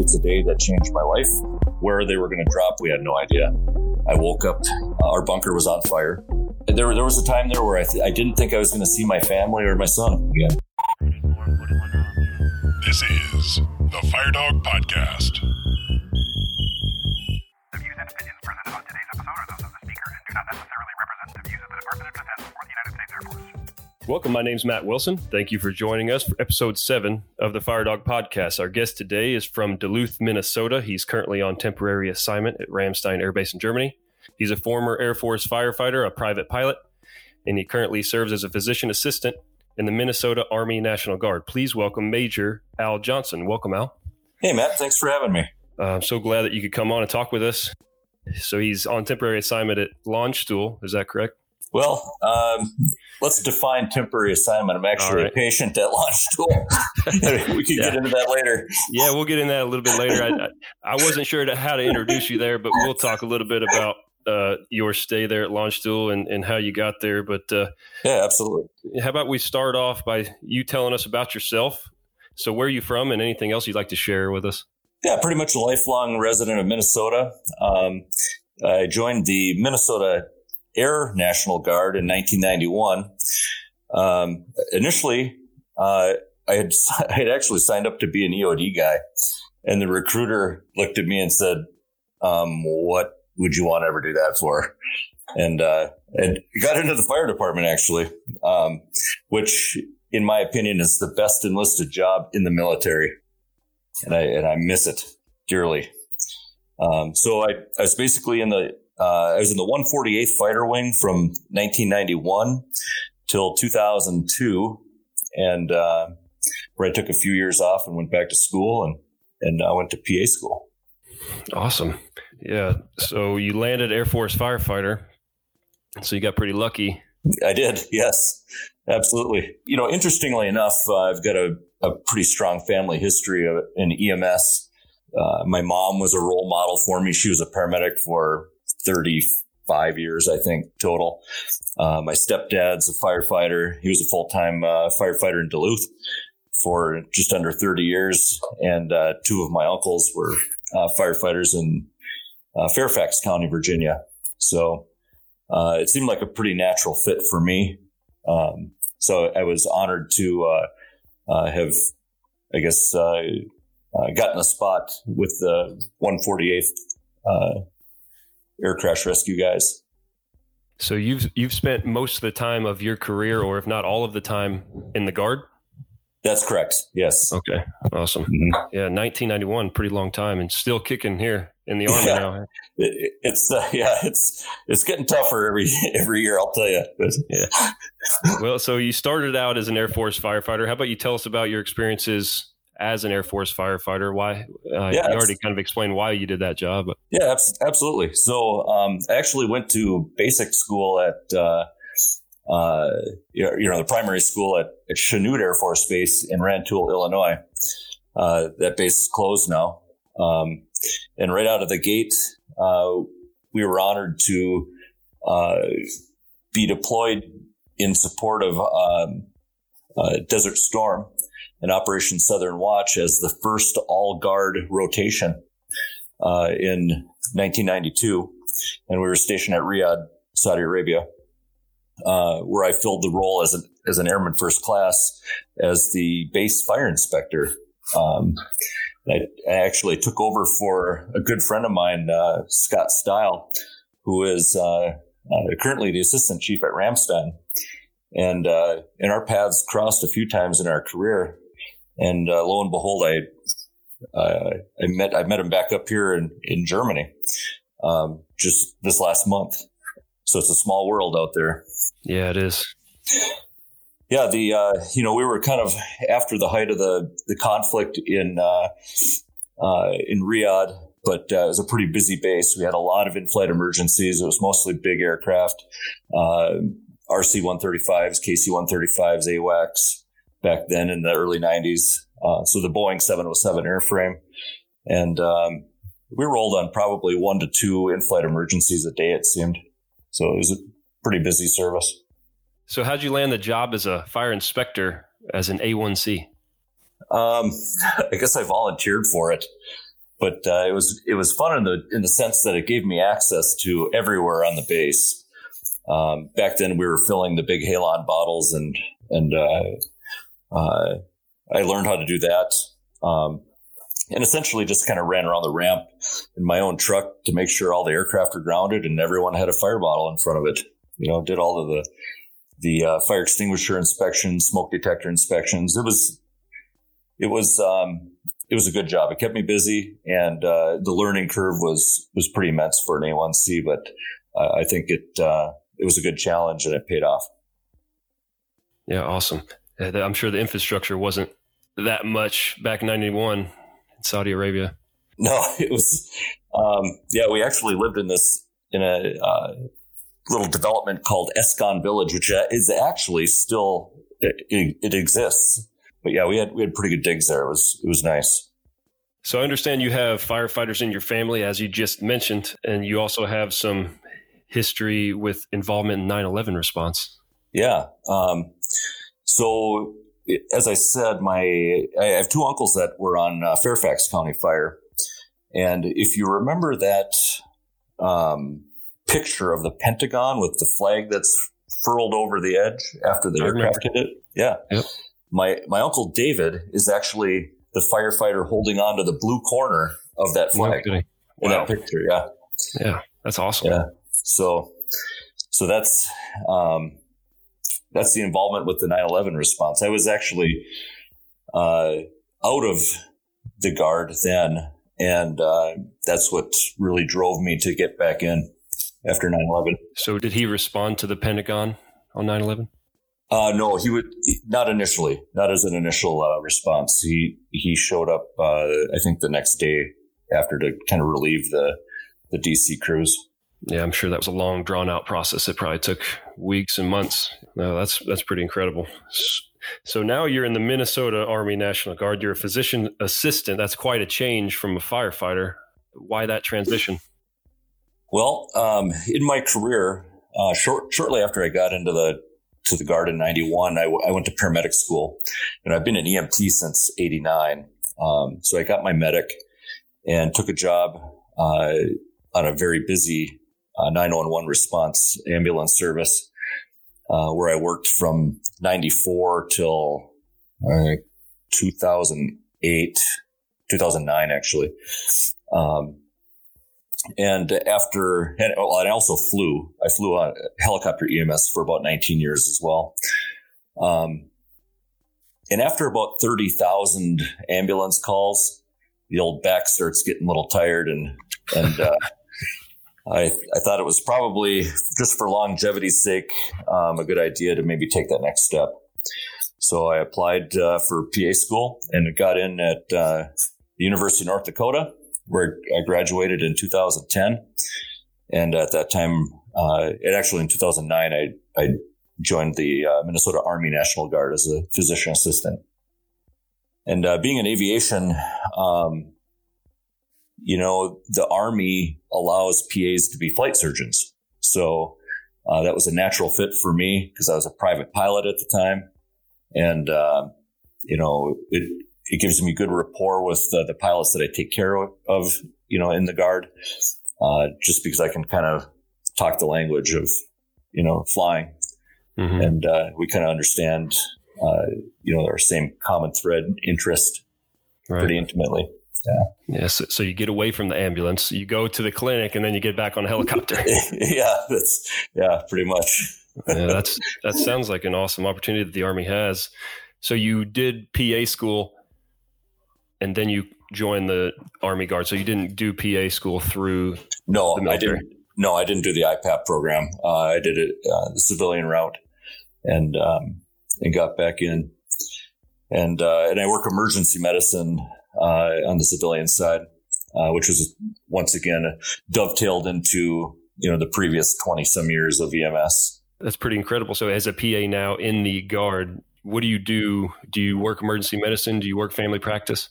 It's a day that changed my life. Where they were going to drop, we had no idea. I woke up, our bunker was on fire. There was a time there where I didn't think I was going to see my family or my son again. This is the FireDawg Podcast. The views and opinions presented on today's episode are those of the speaker and do not necessarily represent the views of the Department of Defense or the United States Air Force. Welcome, my name's Matt Wilson. Thank you for joining us for episode 7 of the FireDawg Podcast. Our guest today is from Duluth, Minnesota. He's currently on temporary assignment at Ramstein Air Base in Germany. He's a former Air Force firefighter, a private pilot, and he currently serves as a physician assistant in the Minnesota Army National Guard. Please welcome Major Al Johnson. Welcome, Al. Hey, Matt. Thanks for having me. I'm so glad that you could come on and talk with us. So he's on temporary assignment at Landstuhl. Is that correct? Well, let's define temporary assignment. I'm actually a patient at Landstuhl. We can get into that later. Yeah, we'll get into that a little bit later. I wasn't sure how to introduce you there, but we'll talk a little bit about your stay there at Landstuhl and how you got there. But yeah, absolutely. How about we start off by you telling us about yourself? So where are you from and anything else you'd like to share with us? Yeah, pretty much a lifelong resident of Minnesota. I joined the Minnesota Air National Guard in 1991. Initially, I had actually signed up to be an EOD guy, and the recruiter looked at me and said, what would you want to ever do that for? And got into the fire department, actually, which in my opinion is the best enlisted job in the military. And I miss it dearly. So I was basically in the 148th Fighter Wing from 1991 till 2002. And, where I took a few years off and went back to school and I went to PA school. Awesome. Yeah. So you landed Air Force firefighter. So you got pretty lucky. I did. Yes, absolutely. You know, interestingly enough, I've got a pretty strong family history in EMS. My mom was a role model for me. She was a paramedic for 35 years, I think, total. My stepdad's a firefighter. He was a full-time firefighter in Duluth for just under 30 years. And two of my uncles were firefighters in Fairfax County, Virginia. So it seemed like a pretty natural fit for me. So I was honored to have gotten a spot with the 148th Air Crash Rescue guys. So you've spent most of the time of your career, or if not all of the time, in the Guard? That's correct. Yes. Okay. Awesome. Mm-hmm. Yeah. 1991, pretty long time and still kicking here in the Army now. It's getting tougher every year, I'll tell you. Yeah. Well, so you started out as an Air Force firefighter. How about you tell us about your experiences as an Air Force firefighter? Why? You already kind of explained why you did that job. Yeah, absolutely. So I actually went to basic school at the primary school at Chanute Air Force Base in Rantoul, Illinois. That base is closed now. And right out of the gate, we were honored to be deployed in support of Desert Storm and Operation Southern Watch as the first all-guard rotation in 1992. And we were stationed at Riyadh, Saudi Arabia, where I filled the role as an airman first class as the base fire inspector. I actually took over for a good friend of mine, Scott Stile, who is currently the assistant chief at Ramstein. And our paths crossed a few times in our career. And lo and behold, I met him back up here in Germany just this last month. So it's a small world out there. Yeah, it is. Yeah, we were kind of after the height of the conflict in Riyadh, but it was a pretty busy base. We had a lot of in-flight emergencies. It was mostly big aircraft, RC-135s, KC-135s, AWACS back then in the early 90s. So the Boeing 707 airframe. And we rolled on probably 1 to 2 in-flight emergencies a day, it seemed. So it was a pretty busy service. So how'd you land the job as a fire inspector as an A1C? I guess I volunteered for it. But it was fun in the sense that it gave me access to everywhere on the base. Back then, we were filling the big Halon bottles, and I learned how to do that. And essentially just kind of ran around the ramp in my own truck to make sure all the aircraft were grounded and everyone had a fire bottle in front of it. You know, did all of the fire extinguisher inspections, smoke detector inspections. It was a good job. It kept me busy, and the learning curve was pretty immense for an A1C, but I think it was a good challenge and it paid off. Yeah, awesome. I'm sure the infrastructure wasn't that much back in 91 in Saudi Arabia. No, it was, we actually lived in a little development called Eskan Village, which is actually still, it exists. But yeah, we had pretty good digs there. It was nice. So I understand you have firefighters in your family, as you just mentioned, and you also have some history with involvement in 9/11 response. Yeah. So as I said, I have two uncles that were on Fairfax County Fire. And if you remember that picture of the Pentagon with the flag that's furled over the edge after the aircraft hit it. Yeah. Yep. My uncle David is actually the firefighter holding on to the blue corner of that flag in that picture. Yeah. Yeah. That's awesome. Yeah. So that's the involvement with the 9/11 response. I was actually out of the Guard then, and that's what really drove me to get back in after 9/11. So did he respond to the Pentagon on 9/11? No, he would not initially, not as an initial response. He showed up, I think, the next day after to kind of relieve the DC crews. Yeah, I'm sure that was a long, drawn-out process. It probably took weeks and months. No, that's pretty incredible. So now you're in the Minnesota Army National Guard. You're a physician assistant. That's quite a change from a firefighter. Why that transition? Well, in my career, shortly after I got into the Guard in 91, I went to paramedic school. And I've been an EMT since 89. So I got my medic and took a job on a very busy 911 response ambulance service, where I worked from 94 till 2009, actually. And I also flew. I flew on helicopter EMS for about 19 years as well. And after about 30,000 ambulance calls, the old back starts getting a little tired, and I thought it was probably, just for longevity's sake, a good idea to maybe take that next step. So I applied for PA school and got in at the University of North Dakota, where I graduated in 2010. And at that time, in 2009, I joined the Minnesota Army National Guard as a physician assistant. And being in aviation, you know, the Army allows PAs to be flight surgeons. So that was a natural fit for me because I was a private pilot at the time. And, you know, it gives me good rapport with the pilots that I take care of, you know, in the Guard, just because I can kind of talk the language of, you know, flying. Mm-hmm. And we kind of understand, you know, our same common thread interest pretty intimately. Yeah. Yeah. So you get away from the ambulance, you go to the clinic, and then you get back on a helicopter. Yeah. Pretty much. Yeah, that sounds like an awesome opportunity that the Army has. So you did PA school, and then you joined the Army Guard. So you didn't do PA school through the military? No, I didn't do the IPAP program. I did it the civilian route, and got back in, and I work emergency medicine on the civilian side, which was once again dovetailed into, you know, the previous 20 some years of EMS. That's pretty incredible. So as a PA now in the Guard, what do you do? Do you work emergency medicine? Do you work family practice?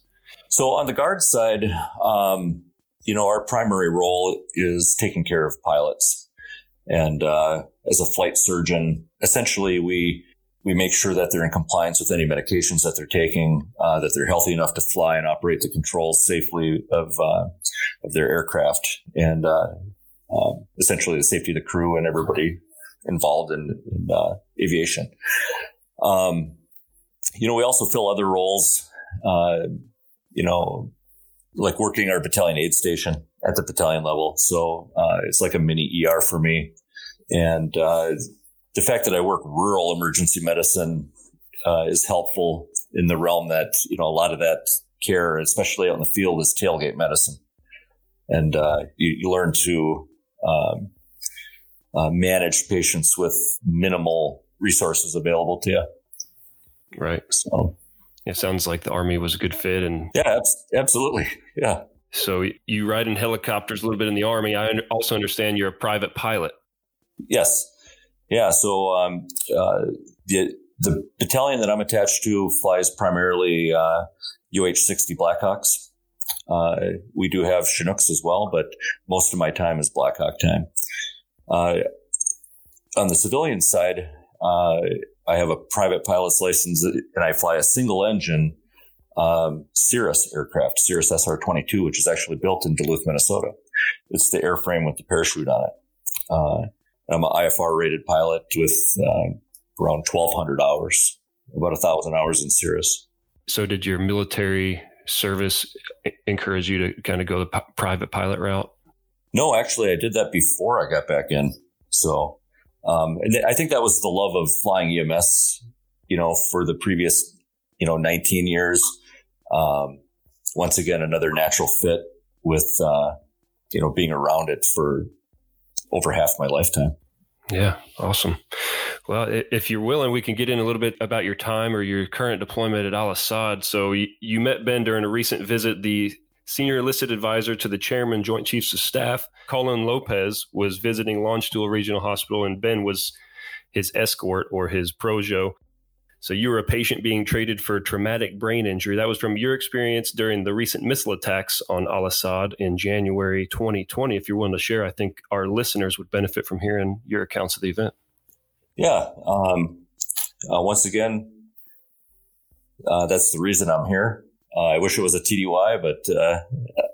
So on the Guard side, you know, our primary role is taking care of pilots. And as a flight surgeon, essentially We make sure that they're in compliance with any medications that they're taking, that they're healthy enough to fly and operate the controls safely of their aircraft, and essentially the safety of the crew and everybody involved in aviation. We also fill other roles, like working our battalion aid station at the battalion level. So it's like a mini ER for me. And the fact that I work rural emergency medicine is helpful in the realm that, a lot of that care, especially out in the field, is tailgate medicine. And you learn to manage patients with minimal resources available to you. Right. So it sounds like the Army was a good fit. And yeah, absolutely. Yeah. So you ride in helicopters a little bit in the Army. I also understand you're a private pilot. Yes. Yeah. So the battalion that I'm attached to flies primarily UH-60 Blackhawks. We do have Chinooks as well, but most of my time is Blackhawk time. On the civilian side, I have a private pilot's license, and I fly a single engine Cirrus aircraft, Cirrus SR-22, which is actually built in Duluth, Minnesota. It's the airframe with the parachute on it. I'm an IFR rated pilot with around 1,200 hours, about 1,000 hours in Cirrus. So did your military service encourage you to kind of go the private pilot route? No, actually, I did that before I got back in. So and I think that was the love of flying EMS, for the previous, 19 years. Once again, another natural fit with, being around it for over half my lifetime. Yeah. Awesome. Well, if you're willing, we can get in a little bit about your time or your current deployment at Al Asad. So you met Ben during a recent visit. The Senior Enlisted Advisor to the Chairman, Joint Chiefs of Staff, Colin Lopez, was visiting Landstuhl Regional Hospital, and Ben was his escort or his projo. So you were a patient being treated for traumatic brain injury. That was from your experience during the recent missile attacks on Al Asad in January 2020. If you're willing to share, I think our listeners would benefit from hearing your accounts of the event. Yeah. Once again, that's the reason I'm here. I wish it was a TDY, but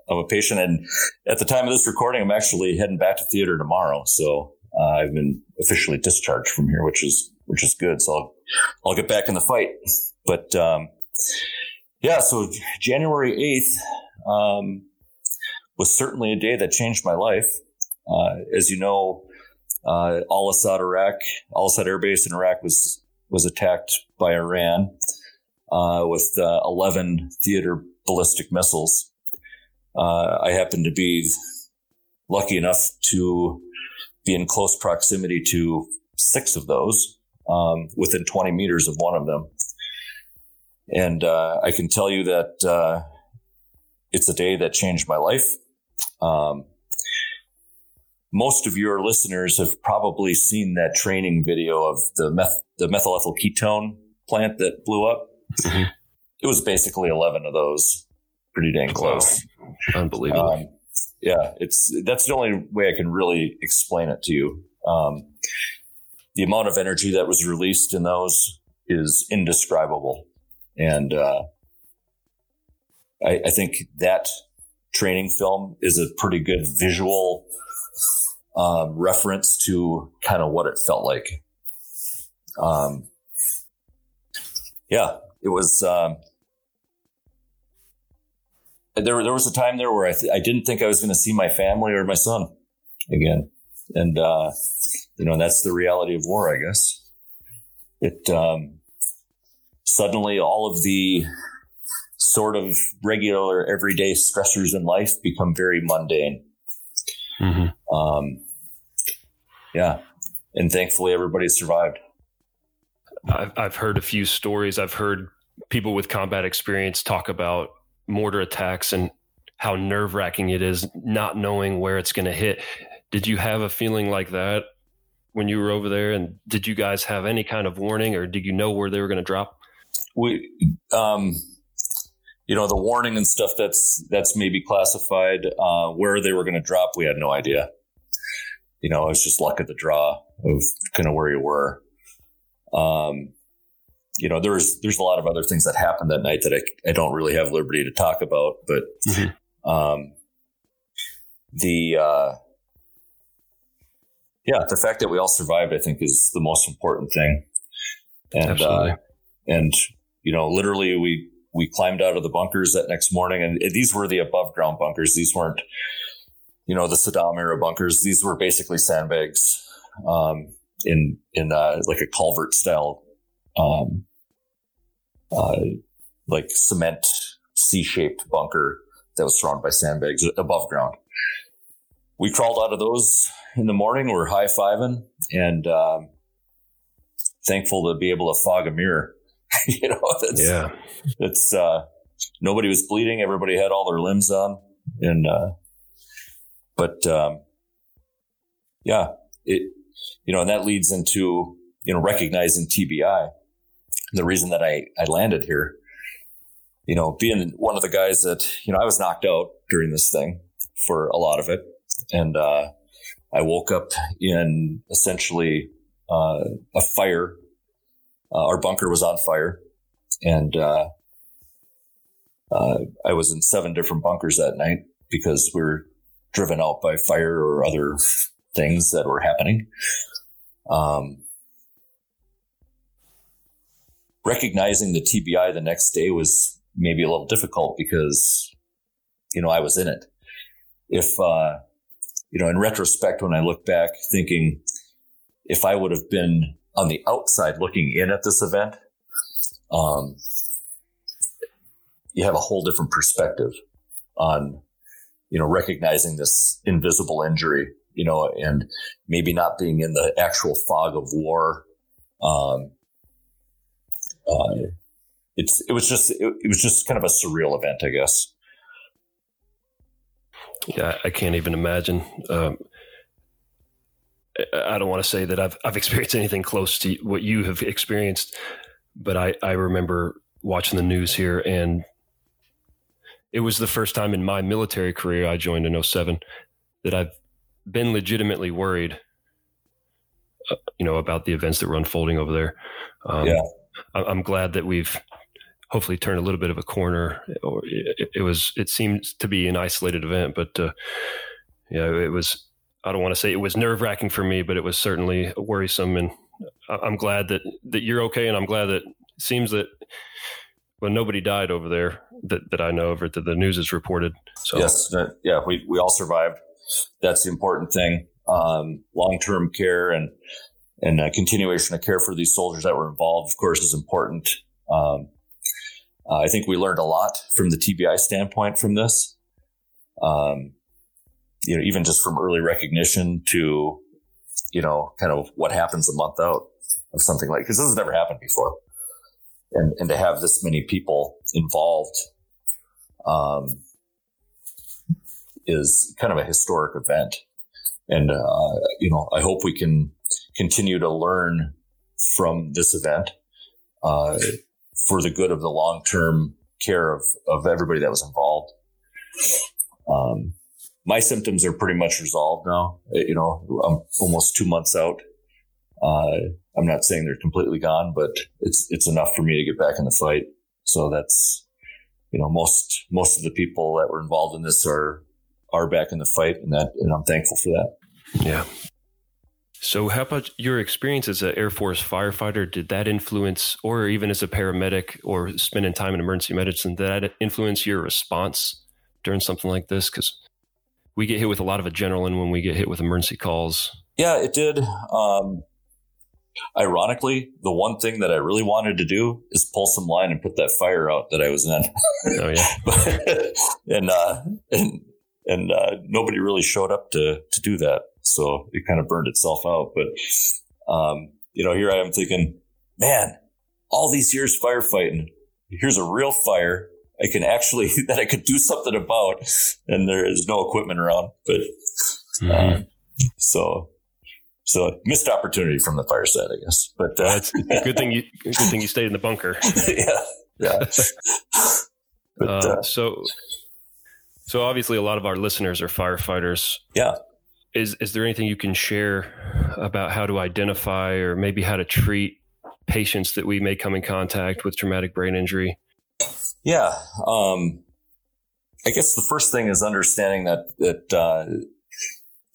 I'm a patient. And at the time of this recording, I'm actually heading back to theater tomorrow. So I've been officially discharged from here, which is good. So I'll get back in the fight. But so January 8th was certainly a day that changed my life. As you know, Al Asad Air Base in Iraq was attacked by Iran. With 11 theater ballistic missiles. I happened to be lucky enough to be in close proximity to 6 of those, within 20 meters of one of them. And I can tell you that it's a day that changed my life. Most of your listeners have probably seen that training video of the methyl ethyl ketone plant that blew up. Mm-hmm. It was basically 11 of those, pretty dang close. Wow. Unbelievable. That's the only way I can really explain it to you. The amount of energy that was released in those is indescribable. And I think that training film is a pretty good visual reference to kind of what it felt like. It was, there was a time there where I didn't think I was going to see my family or my son again. And, that's the reality of war, I guess. It, suddenly all of the sort of regular everyday stressors in life become very mundane. Mm-hmm. And thankfully everybody survived. I've heard a few stories. I've heard people with combat experience talk about mortar attacks and how nerve-wracking it is, not knowing where it's going to hit. Did you have a feeling like that when you were over there? And did you guys have any kind of warning, or did you know where they were going to drop? We, the warning and stuff that's maybe classified, where they were going to drop, we had no idea. It was just luck of the draw of kind of where you were. you know, there's a lot of other things that happened that night that I don't really have liberty to talk about, but the fact that we all survived, I think, is the most important thing. And absolutely. And you know, literally we climbed out of the bunkers that next morning, and these were the above ground bunkers. These weren't, you know, the Saddam era bunkers. These were basically sandbags, in like a culvert style, like cement C-shaped bunker that was surrounded by sandbags above ground. We crawled out of those in the morning. We were high-fiving and thankful to be able to fog a mirror. You know, nobody was bleeding. Everybody had all their limbs on, and and that leads into, you know, recognizing TBI. The reason that I landed here, you know, being one of the guys that, you know, I was knocked out during this thing for a lot of it. And I woke up in essentially a fire. Our bunker was on fire, and I was in 7 different bunkers that night because we were driven out by fire or other things that were happening. Recognizing the TBI the next day was maybe a little difficult because, you know, I was in it. If, you know, in retrospect, when I look back thinking, if I would have been on the outside looking in at this event, you have a whole different perspective on, you know, recognizing this invisible injury, you know, and maybe not being in the actual fog of war. It was just kind of a surreal event, I guess. Yeah, I can't even imagine. I don't want to say that I've experienced anything close to what you have experienced, but I remember watching the news here, and it was the first time in my military career, I joined in 2007, that I've been legitimately worried, you know, about the events that were unfolding over there. I'm glad that we've hopefully turned a little bit of a corner. It seemed to be an isolated event, but it was, I don't want to say it was nerve wracking for me, but it was certainly worrisome. And I'm glad that you're okay. And I'm glad that it seems that, well, nobody died over there that I know of, or that the news has reported. So yes. We all survived. That's the important thing. Long-term care and continuation of care for these soldiers that were involved, of course, is important. I think we learned a lot from the TBI standpoint from this, you know, even just from early recognition to, you know, kind of what happens a month out of something like, because this has never happened before. And to have this many people involved is kind of a historic event. And, you know, I hope we can continue to learn from this event for the good of the long-term care of everybody that was involved. My symptoms are pretty much resolved now. You know, I'm almost 2 months out. I'm not saying they're completely gone, but it's enough for me to get back in the fight. So that's, you know, most of the people that were involved in this are back in the fight, and I'm thankful for that. Yeah. So how about your experience as an Air Force firefighter? Did that influence, or even as a paramedic or spending time in emergency medicine, did that influence your response during something like this? Because we get hit with a lot of adrenaline when we get hit with emergency calls. Yeah, it did. Ironically, the one thing that I really wanted to do is pull some line and put that fire out that I was in. Oh yeah. And nobody really showed up to do that. So it kind of burned itself out. But, you know, here I am thinking, man, all these years firefighting, here's a real fire that I could do something about, and there is no equipment around, but, so missed opportunity from the fire side, I guess, but, it's a good thing you stayed in the bunker. Yeah. But, so obviously a lot of our listeners are firefighters. Yeah. Is there anything you can share about how to identify, or maybe how to treat patients that we may come in contact with traumatic brain injury? Yeah. I guess the first thing is understanding that the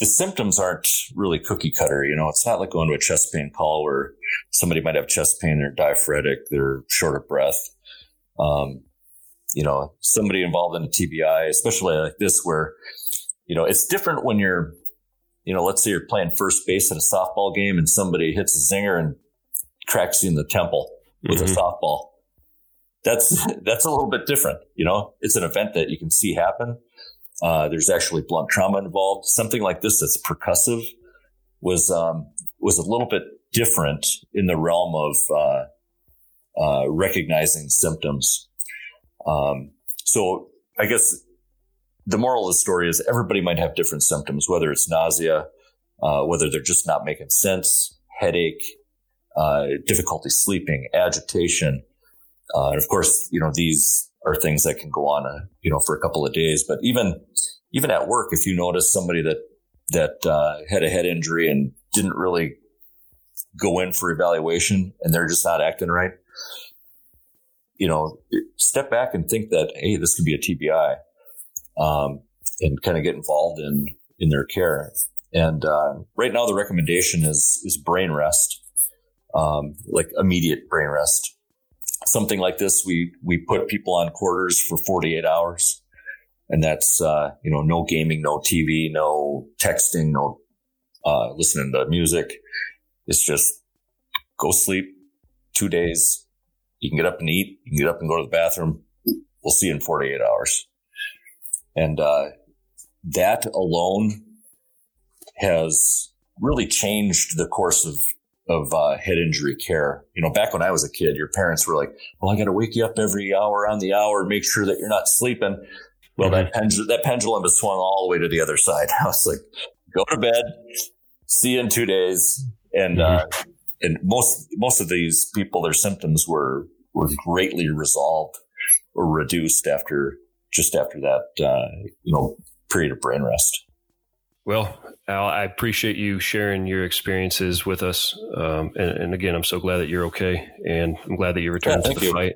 symptoms aren't really cookie cutter. You know, it's not like going to a chest pain call where somebody might have chest pain, they're diaphoretic, they're short of breath. You know, somebody involved in a TBI, especially like this, where, you know, it's different when you're, you know, let's say you're playing first base at a softball game and somebody hits a zinger and cracks you in the temple with a softball. That's a little bit different. You know, it's an event that you can see happen. There's actually blunt trauma involved. Something like this that's percussive was a little bit different in the realm of recognizing symptoms. So I guess the moral of the story is everybody might have different symptoms, whether it's nausea, whether they're just not making sense, headache, difficulty sleeping, agitation. And of course, you know, these are things that can go on, you know, for a couple of days. But even at work, if you notice somebody that had a head injury and didn't really go in for evaluation and they're just not acting right, you know, step back and think that, hey, this could be a TBI, and kind of get involved in their care. And right now the recommendation is brain rest, like immediate brain rest. Something like this, we put people on quarters for 48 hours, and that's, you know, no gaming, no TV, no texting, no listening to music. It's just go sleep 2 days. You can get up and eat. You can get up and go to the bathroom. We'll see you in 48 hours. And that alone has really changed the course of head injury care. You know, back when I was a kid, your parents were like, well, I got to wake you up every hour on the hour, make sure that you're not sleeping. Well, that pendulum has swung all the way to the other side. I was like, go to bed, see you in 2 days. And, and most of these people, their symptoms were greatly resolved or reduced after that, you know, period of brain rest. Well, Al, I appreciate you sharing your experiences with us. And again, I'm so glad that you're okay, and I'm glad that you returned to the fight.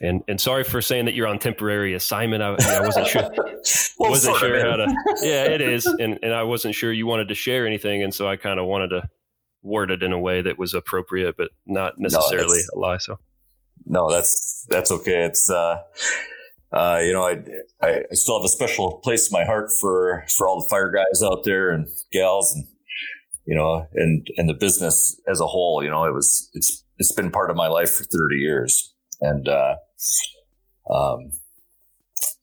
And sorry for saying that you're on temporary assignment. I wasn't sure. Well, wasn't sure how to. Yeah, it is. And I wasn't sure you wanted to share anything, and so I kind of wanted to word it in a way that was appropriate, but not necessarily a lie. So, no, that's okay. It's. You know, I still have a special place in my heart for all the fire guys out there and gals, and, you know, and the business as a whole. You know, it's been part of my life for 30 years. And,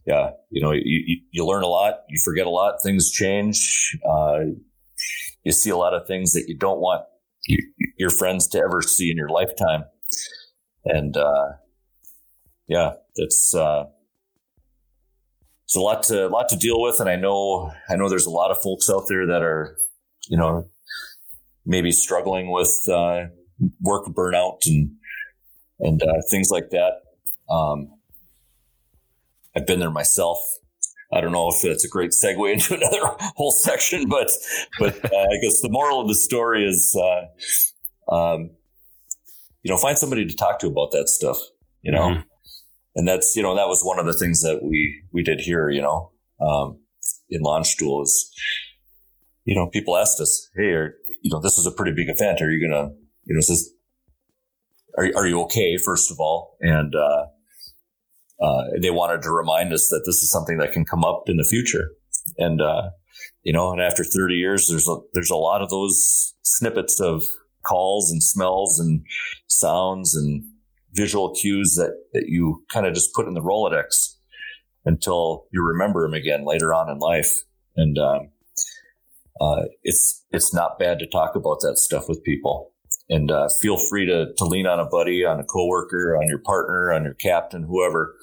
yeah, you know, you learn a lot, you forget a lot, things change. You see a lot of things that you don't want your friends to ever see in your lifetime. And, yeah, that's, it's a lot to deal with, and I know there's a lot of folks out there that are, you know, maybe struggling with work burnout and things like that. I've been there myself. I don't know if that's a great segue into another whole section, but I guess the moral of the story is, you know, find somebody to talk to about that stuff, you know. Mm-hmm. And that's, you know, that was one of the things that we did here, you know, in Landstuhl is, you know, people asked us, hey, you know, this is a pretty big event. Are you going to, you know, are you okay, first of all? And they wanted to remind us that this is something that can come up in the future. And, you know, and after 30 years, there's a lot of those snippets of calls and smells and sounds and visual cues that you kind of just put in the Rolodex until you remember them again later on in life. And it's not bad to talk about that stuff with people. And feel free to lean on a buddy, on a coworker, on your partner, on your captain, whoever,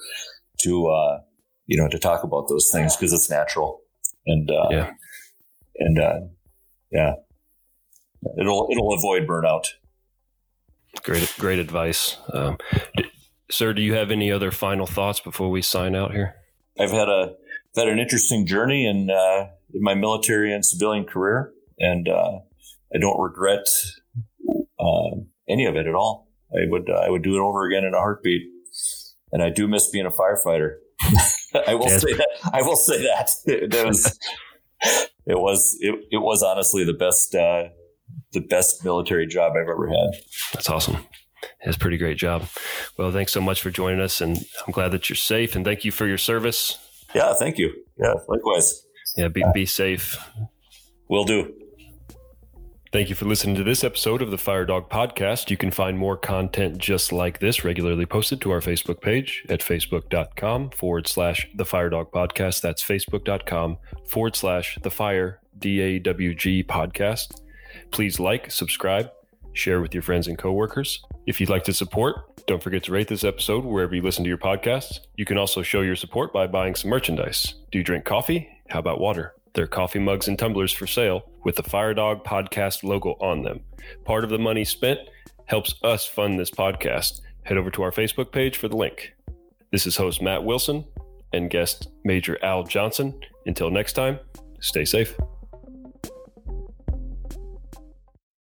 to you know, to talk about those things, because it's natural. And yeah, it'll avoid burnout. Great advice. Sir, do you have any other final thoughts before we sign out here? I've had an interesting journey in my military and civilian career, and I don't regret any of it at all. I would do it over again in a heartbeat. And I do miss being a firefighter. I will say that. It was honestly the best military job I've ever had. That's awesome. That's a pretty great job. Well, thanks so much for joining us, and I'm glad that you're safe, and thank you for your service. Yeah, thank you. Yeah, likewise. Yeah, be safe. Will do. Thank you for listening to this episode of the FireDawg Podcast. You can find more content just like this regularly posted to our Facebook page at facebook.com/the FireDawg Podcast. That's facebook.com/the FireDawg Podcast. Please like, subscribe, share with your friends and coworkers. If you'd like to support, don't forget to rate this episode wherever you listen to your podcasts. You can also show your support by buying some merchandise. Do you drink coffee? How about water? There are coffee mugs and tumblers for sale with the FireDawg Podcast logo on them. Part of the money spent helps us fund this podcast. Head over to our Facebook page for the link. This is host Matt Wilson and guest Major Al Johnson. Until next time, stay safe.